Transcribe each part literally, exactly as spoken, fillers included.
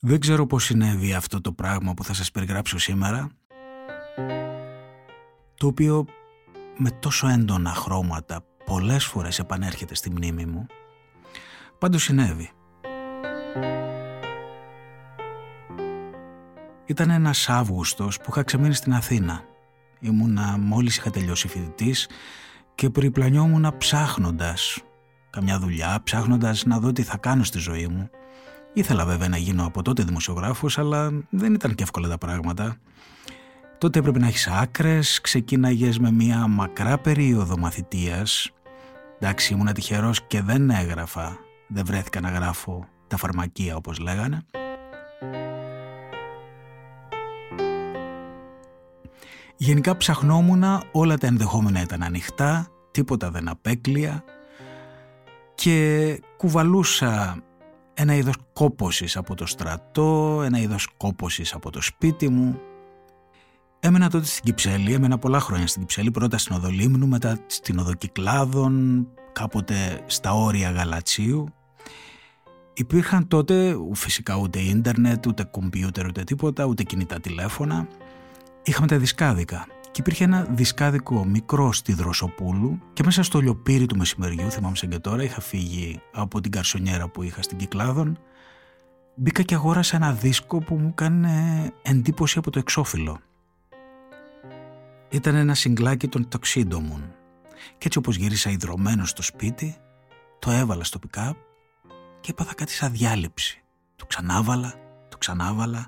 Δεν ξέρω πώς συνέβη αυτό το πράγμα που θα σας περιγράψω σήμερα, το οποίο με τόσο έντονα χρώματα πολλές φορές επανέρχεται στη μνήμη μου. Πάντως συνέβη. Ήταν ένας Αύγουστος που είχα ξεμείνει στην Αθήνα. Ήμουνα μόλις είχα τελειώσει φοιτητής και περιπλανιόμουνα ψάχνοντας καμιά δουλειά, ψάχνοντας να δω τι θα κάνω στη ζωή μου. Ήθελα βέβαια να γίνω από τότε δημοσιογράφος, αλλά δεν ήταν και εύκολα τα πράγματα. Τότε έπρεπε να έχεις άκρες, ξεκίναγες με μια μακρά περίοδο μαθητείας. Εντάξει, ήμουνα τυχερός και δεν έγραφα. Δεν βρέθηκα να γράφω τα φαρμακεία όπως λέγανε. Γενικά ψαχνόμουνα, όλα τα ενδεχόμενα ήταν ανοιχτά, τίποτα δεν απέκλεια και κουβαλούσα ένα είδος κόπωσης από το στρατό, ένα είδος κόπωσης από το σπίτι μου. Έμενα τότε στην Κυψέλη, έμενα πολλά χρόνια στην Κυψέλη, πρώτα στην Οδολύμνου, μετά στην Οδοκυκλάδων, κάποτε στα όρια Γαλατσίου. Υπήρχαν τότε φυσικά ούτε ίντερνετ, ούτε κομπιούτερ, ούτε τίποτα, ούτε κινητά τηλέφωνα. Είχαμε τα δισκάδικα και υπήρχε ένα δισκάδικο μικρό στη Δροσοπούλου και μέσα στο λιοπύρι του μεσημεριού, θυμάμαι σαν και τώρα, είχα φύγει από την καρσονιέρα που είχα στην Κυκλάδων, μπήκα και αγόρασα ένα δίσκο που μου έκανε εντύπωση από το εξώφυλλο. Ήταν ένα συγκλάκι των Tuxedomoon και έτσι όπως γύρισα ιδρωμένος στο σπίτι, το έβαλα στο pick-up και έπαθα κάτι σαν διάλειψη. Το ξανάβαλα, το ξανάβαλα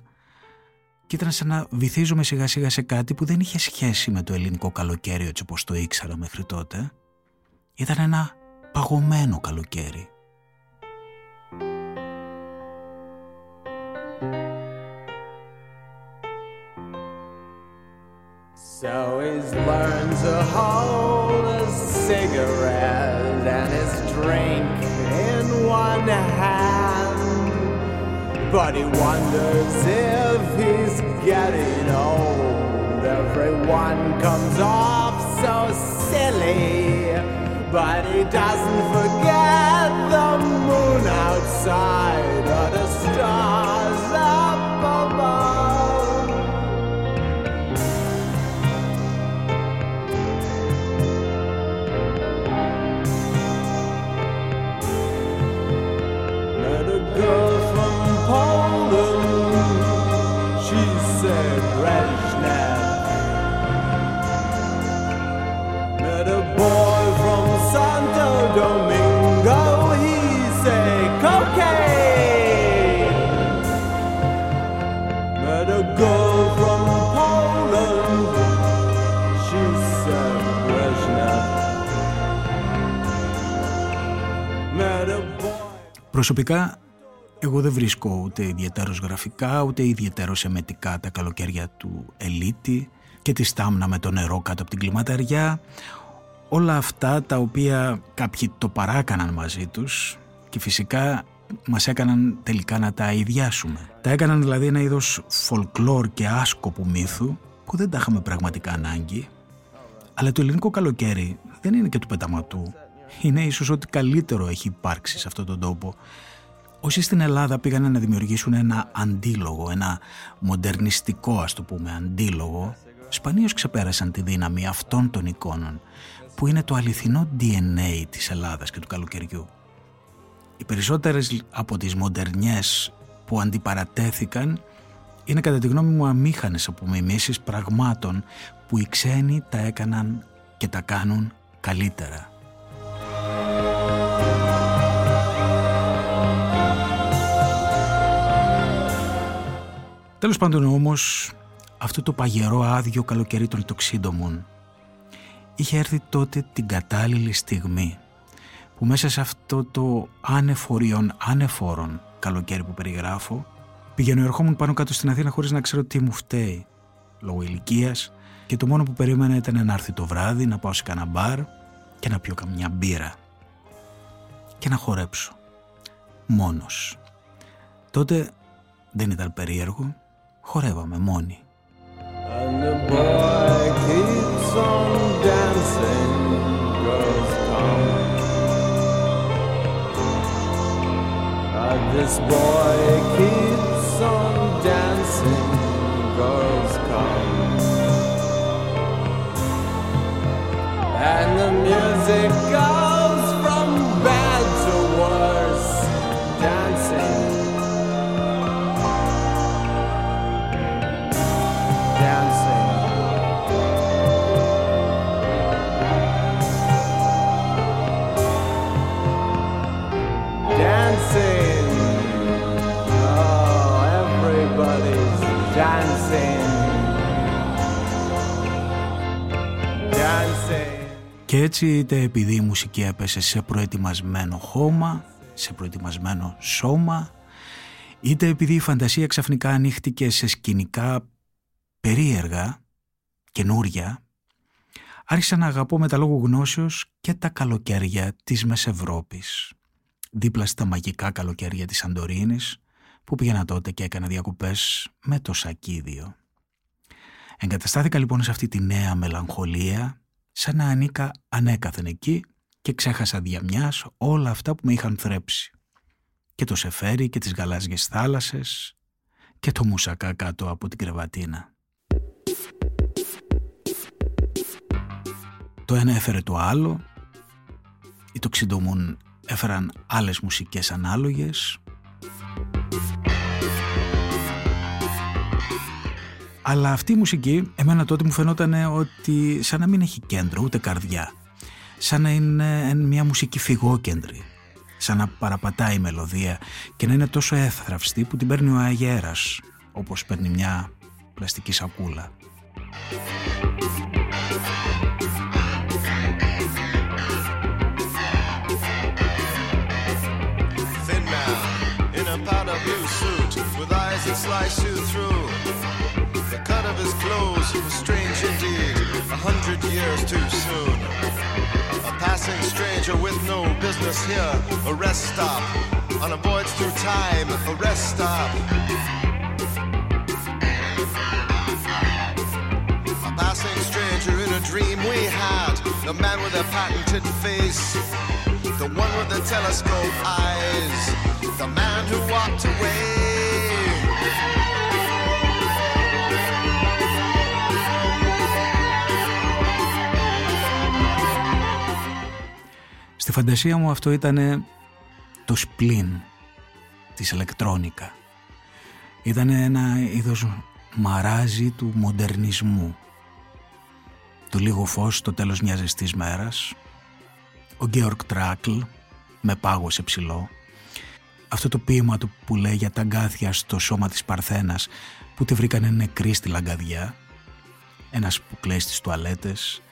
και ήταν σαν να βυθίζομαι σιγά σιγά σε κάτι που δεν είχε σχέση με το ελληνικό καλοκαίρι έτσι όπως το ήξερα μέχρι τότε. Ήταν ένα παγωμένο καλοκαίρι. So he's learned to hold a cigarette and his drink in one hand. But he wonders if he's getting old. Everyone comes off so silly, but he doesn't forget the moon outside or the stars up above. Προσωπικά, εγώ δεν βρίσκω ούτε ιδιαίτερος γραφικά, ούτε ιδιαίτερος εμετικά τα καλοκαίρια του Ελίτη και τη στάμνα με το νερό κάτω από την κλιματαριά. Όλα αυτά τα οποία κάποιοι το παράκαναν μαζί τους και φυσικά μας έκαναν τελικά να τα αηδιάσουμε. Τα έκαναν δηλαδή ένα είδος φολκλόρ και άσκοπου μύθου που δεν τα είχαμε πραγματικά ανάγκη. Αλλά το ελληνικό καλοκαίρι δεν είναι και του πεταματού. Είναι ίσως ό,τι καλύτερο έχει υπάρξει σε αυτόν τον τόπο. Όσοι στην Ελλάδα πήγανε να δημιουργήσουν ένα αντίλογο, ένα μοντερνιστικό ας το πούμε αντίλογο, σπανίως ξεπέρασαν τη δύναμη αυτών των εικόνων που είναι το αληθινό ντι εν έι της Ελλάδας και του καλοκαιριού. Οι περισσότερες από τις μοντερνιές που αντιπαρατέθηκαν είναι κατά τη γνώμη μου αμήχανες απομιμήσεις πραγμάτων που οι ξένοι τα έκαναν και τα κάνουν καλύτερα. Τέλος πάντων όμως, αυτό το παγερό άδειο καλοκαίρι των Tuxedomoon είχε έρθει τότε την κατάλληλη στιγμή που μέσα σε αυτό το ανεφορίων ανεφόρων καλοκαίρι που περιγράφω πηγαίνω ερχόμουν πάνω κάτω στην Αθήνα χωρίς να ξέρω τι μου φταίει λόγω ηλικίας και το μόνο που περίμενα ήταν να έρθει το βράδυ, να πάω σε κανένα μπαρ και να πιω καμιά μπύρα και να χορέψω μόνος. Τότε δεν ήταν περίεργο, χορεύαμε μόνοι. Και έτσι είτε επειδή η μουσική έπεσε σε προετοιμασμένο χώμα, σε προετοιμασμένο σώμα, είτε επειδή η φαντασία ξαφνικά ανοίχτηκε σε σκηνικά περίεργα, καινούρια, άρχισα να αγαπώ με τα λόγου γνώσεως και τα καλοκαίρια της Μεσευρώπης. Δίπλα στα μαγικά καλοκαίρια της Σαντορίνης, που πήγαινα τότε και έκανα διακοπές με το σακίδιο. Εγκαταστάθηκα λοιπόν σε αυτή τη νέα μελαγχολία, σαν να ανήκα ανέκαθεν εκεί και ξέχασα διαμιάς όλα αυτά που με είχαν θρέψει. Και το Σεφέρι και τις γαλάζιες θάλασσες και το μουσακά κάτω από την κρεβατίνα. Το ένα έφερε το άλλο, οι Tuxedomoon έφεραν άλλες μουσικές ανάλογες, αλλά αυτή η μουσική εμένα τότε μου φαινόταν ότι σαν να μην έχει κέντρο ούτε καρδιά, σαν να είναι μια μουσική φυγόκεντρη, σαν να παραπατάει η μελωδία και να είναι τόσο εύθραυστη που την παίρνει ο αγέρας, όπως παίρνει μια πλαστική σακούλα. With eyes that slice you through. The cut of his clothes was strange indeed, a hundred years too soon. A passing stranger with no business here, a rest stop, on a voyage through time, a rest stop. A passing stranger in a dream we had, the man with a patented face, the one with the telescope eyes, the man who walked away. Στη φαντασία μου αυτό ήταν το σπλήν της ηλεκτρόνικα. Ήταν ένα είδος μαράζι του μοντερνισμού. Το λίγο φως στο τέλος μιας ζεστής μέρας. Ο Γκέοργκ Τράκλ με πάγωσε ψηλό. Αυτό το ποίημα του που λέει για τα αγκάθια στο σώμα της Παρθένας που τη βρήκανε νεκρή στη λαγκαδιά. Ένας που κλαίει στις τουαλέτες.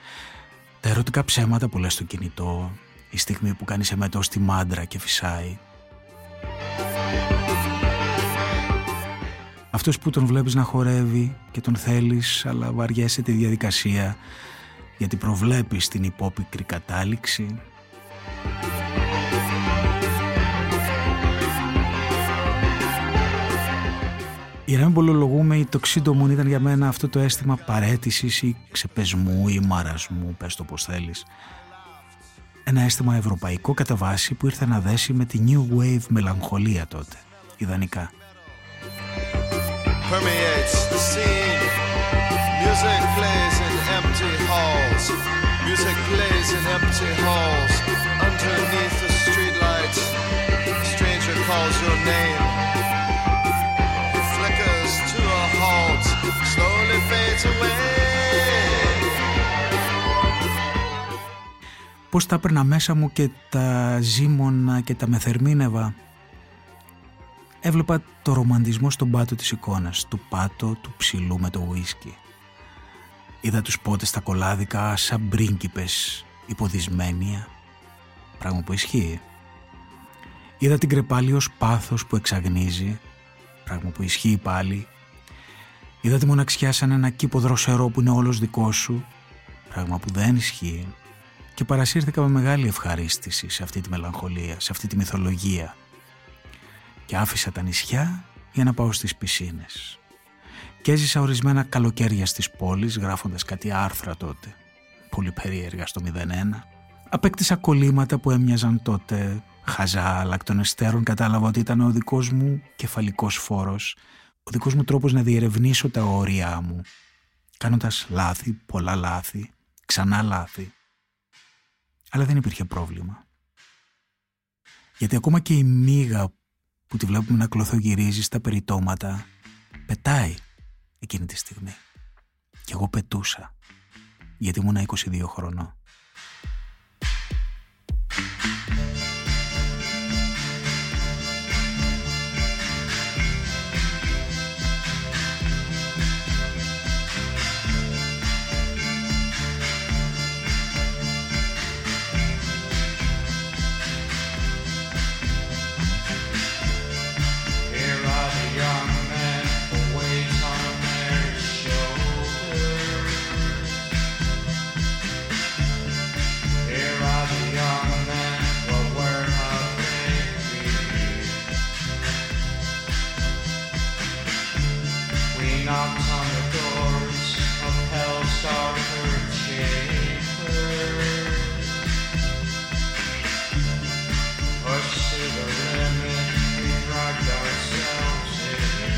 Τα ερωτικά ψέματα που λες στο κινητό. Η στιγμή που κάνει σε μετώ στη μάντρα και φυσάει. Αυτός που τον βλέπεις να χορεύει και τον θέλεις, αλλά βαριέσαι τη διαδικασία γιατί προβλέπεις την υπόπικρη κατάληξη. Για να μην πολλολογούμε, η Tuxedomoon ήταν για μένα αυτό το αίσθημα παρέτησης ή ξεπεσμού ή μαρασμού, πες το πως θέλεις. Ένα αίσθημα ευρωπαϊκό κατά βάση που ήρθε να δέσει με τη New Wave μελαγχολία τότε, ιδανικά. Πώς τα έπαιρνα μέσα μου και τα ζήμωνα και τα μεθερμίνευα. Έβλεπα το ρομαντισμό στον πάτο της εικόνας, του πάτο του ψηλού με το ουίσκι. Είδα τους πότες στα κολάδικα σαν πρίγκιπες, υποδισμένια, πράγμα που ισχύει. Είδα την κρεπάλη ως πάθος που εξαγνίζει, πράγμα που ισχύει πάλι. Είδα τη μοναξιά σαν ένα κήπο δροσερό που είναι όλος δικό σου, πράγμα που δεν ισχύει. Και παρασύρθηκα με μεγάλη ευχαρίστηση σε αυτή τη μελαγχολία, σε αυτή τη μυθολογία. Και άφησα τα νησιά για να πάω στις πισίνες. Και έζησα ορισμένα καλοκαίρια στις πόλεις, γράφοντας κάτι άρθρα τότε, πολύ περίεργα στο μηδέν ένα. Απέκτησα κολλήματα που έμοιαζαν τότε χαζά, αλλά εκ των υστέρων κατάλαβα ότι ήταν ο δικός μου κεφαλικός φόρος, ο δικός μου τρόπος να διερευνήσω τα όρια μου, κάνοντας λάθη, πολλά λάθη, ξανά λάθη. Αλλά δεν υπήρχε πρόβλημα. Γιατί ακόμα και η μύγα που τη βλέπουμε να κλωθογυρίζει στα περιτώματα πετάει εκείνη τη στιγμή. Και εγώ πετούσα. Γιατί ήμουνα είκοσι δύο χρονών. knocks on the doors of hell's darker chambers. Pushed to the limit, we dragged ourselves in.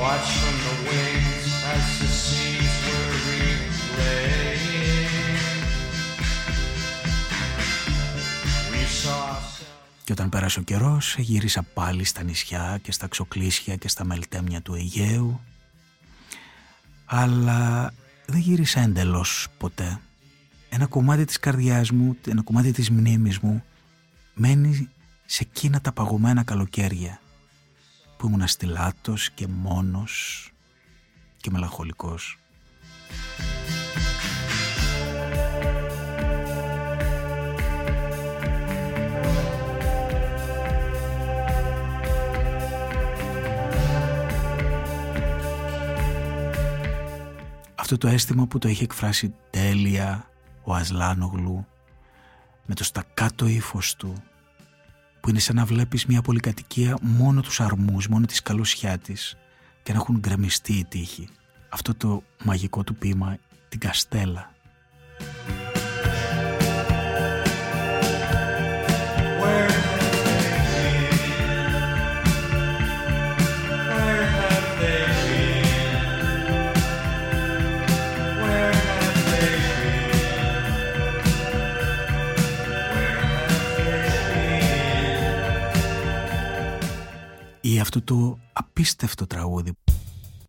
Watch from the wings as the seas were replaying. We saw. Και όταν πέρασε ο καιρός, γύρισα πάλι στα νησιά και στα ξοκλήσια και στα μελτέμια του Αιγαίου. Αλλά δεν γύρισα εντελώς ποτέ. Ένα κομμάτι της καρδιάς μου, ένα κομμάτι της μνήμης μου, μένει σε εκείνα τα παγωμένα καλοκαίρια που ήμουν αστιλάτος και μόνος και μελαγχολικός. Αυτό το αίσθημα που το είχε εκφράσει τέλεια ο Ασλάνογλου με το στακάτο ύφος του, που είναι σαν να βλέπεις μια πολυκατοικία μόνο τους αρμούς, μόνο τη καλωσιά της, και να έχουν γκρεμιστεί οι τοίχοι. Αυτό το μαγικό του ποίημα, την Καστέλα. Ή αυτό το απίστευτο τραγούδι,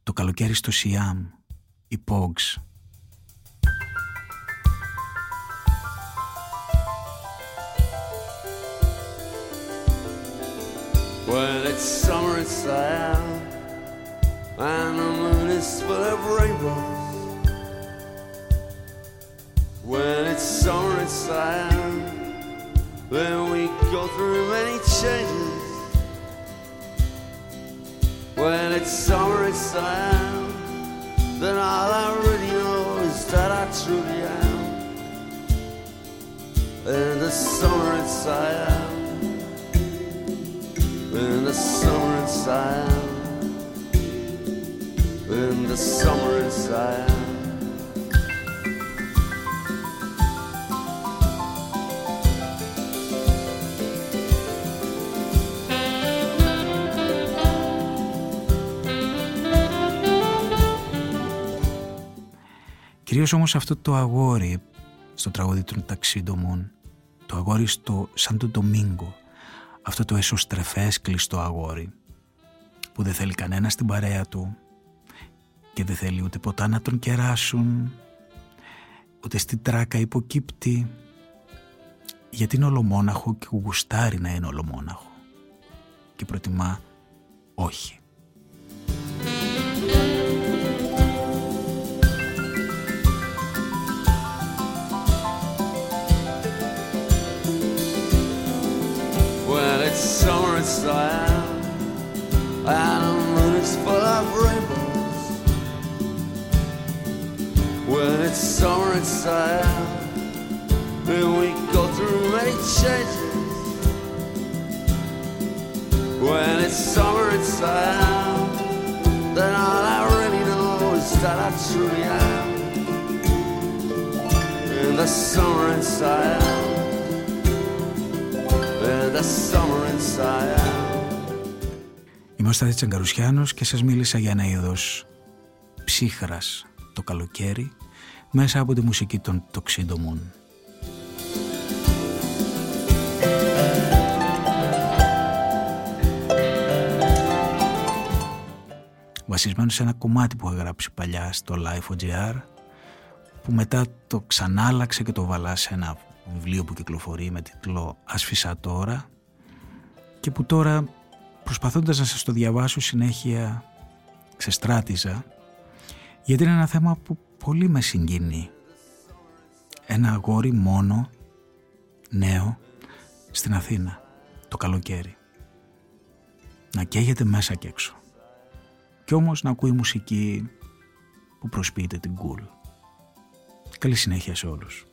το καλοκαίρι στο Σιάμ, οι Pogs. Well, it's summer in Siam, and the moon is full of rainbows. When it's summer in Siam, then we go through many changes. When it's summer in Siam, then all I really know is that I truly am. In the summer in Siam, in the summer in Siam, in the summer in Siam. Κυρίως όμως αυτό το αγόρι στο τραγούδι του Ταξίντομον, το αγόρι στο Σαντο Ντομίνγκο, αυτό το εσωστρεφές κλειστό αγόρι που δεν θέλει κανένα στην παρέα του και δεν θέλει ούτε ποτά να τον κεράσουν, ούτε στη τράκα υποκύπτει, γιατί είναι ολομόναχο και γουστάρει να είναι ολομόναχο και προτιμά όχι. It's summer in Siam, and the moon is full of rainbows. When it's summer in Siam, then we go through many changes. When it's summer in Siam, then all I really know is that I truly am. In the summer in Siam, the summer inside. Είμαι ο Στάθης Τσαγκαρουσιάνος και σας μίλησα για ένα είδος ψύχρας το καλοκαίρι μέσα από τη μουσική των Tuxedomoon. Βασισμένο σε ένα κομμάτι που είχα γράψει παλιά στο Life of τζι αρ, που μετά το ξανάλλαξε και το βάλα σε ένα βιβλίο που κυκλοφορεί με τίτλο «Ασφύσα τώρα» και που τώρα, προσπαθώντας να σας το διαβάσω συνέχεια, ξεστράτηζα, γιατί είναι ένα θέμα που πολύ με συγκινεί. Ένα αγόρι μόνο, νέο, στην Αθήνα το καλοκαίρι, να καίγεται μέσα και έξω και όμως να ακούει μουσική που προσποιείται την cool. Καλή συνέχεια σε όλους.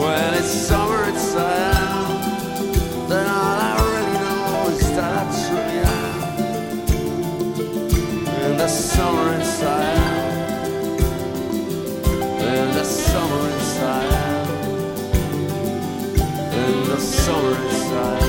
When it's summer, it's sad. Then all I really know is that yeah. In the summer, it's sad. In the summer, it's sad. In the summer, it's sad.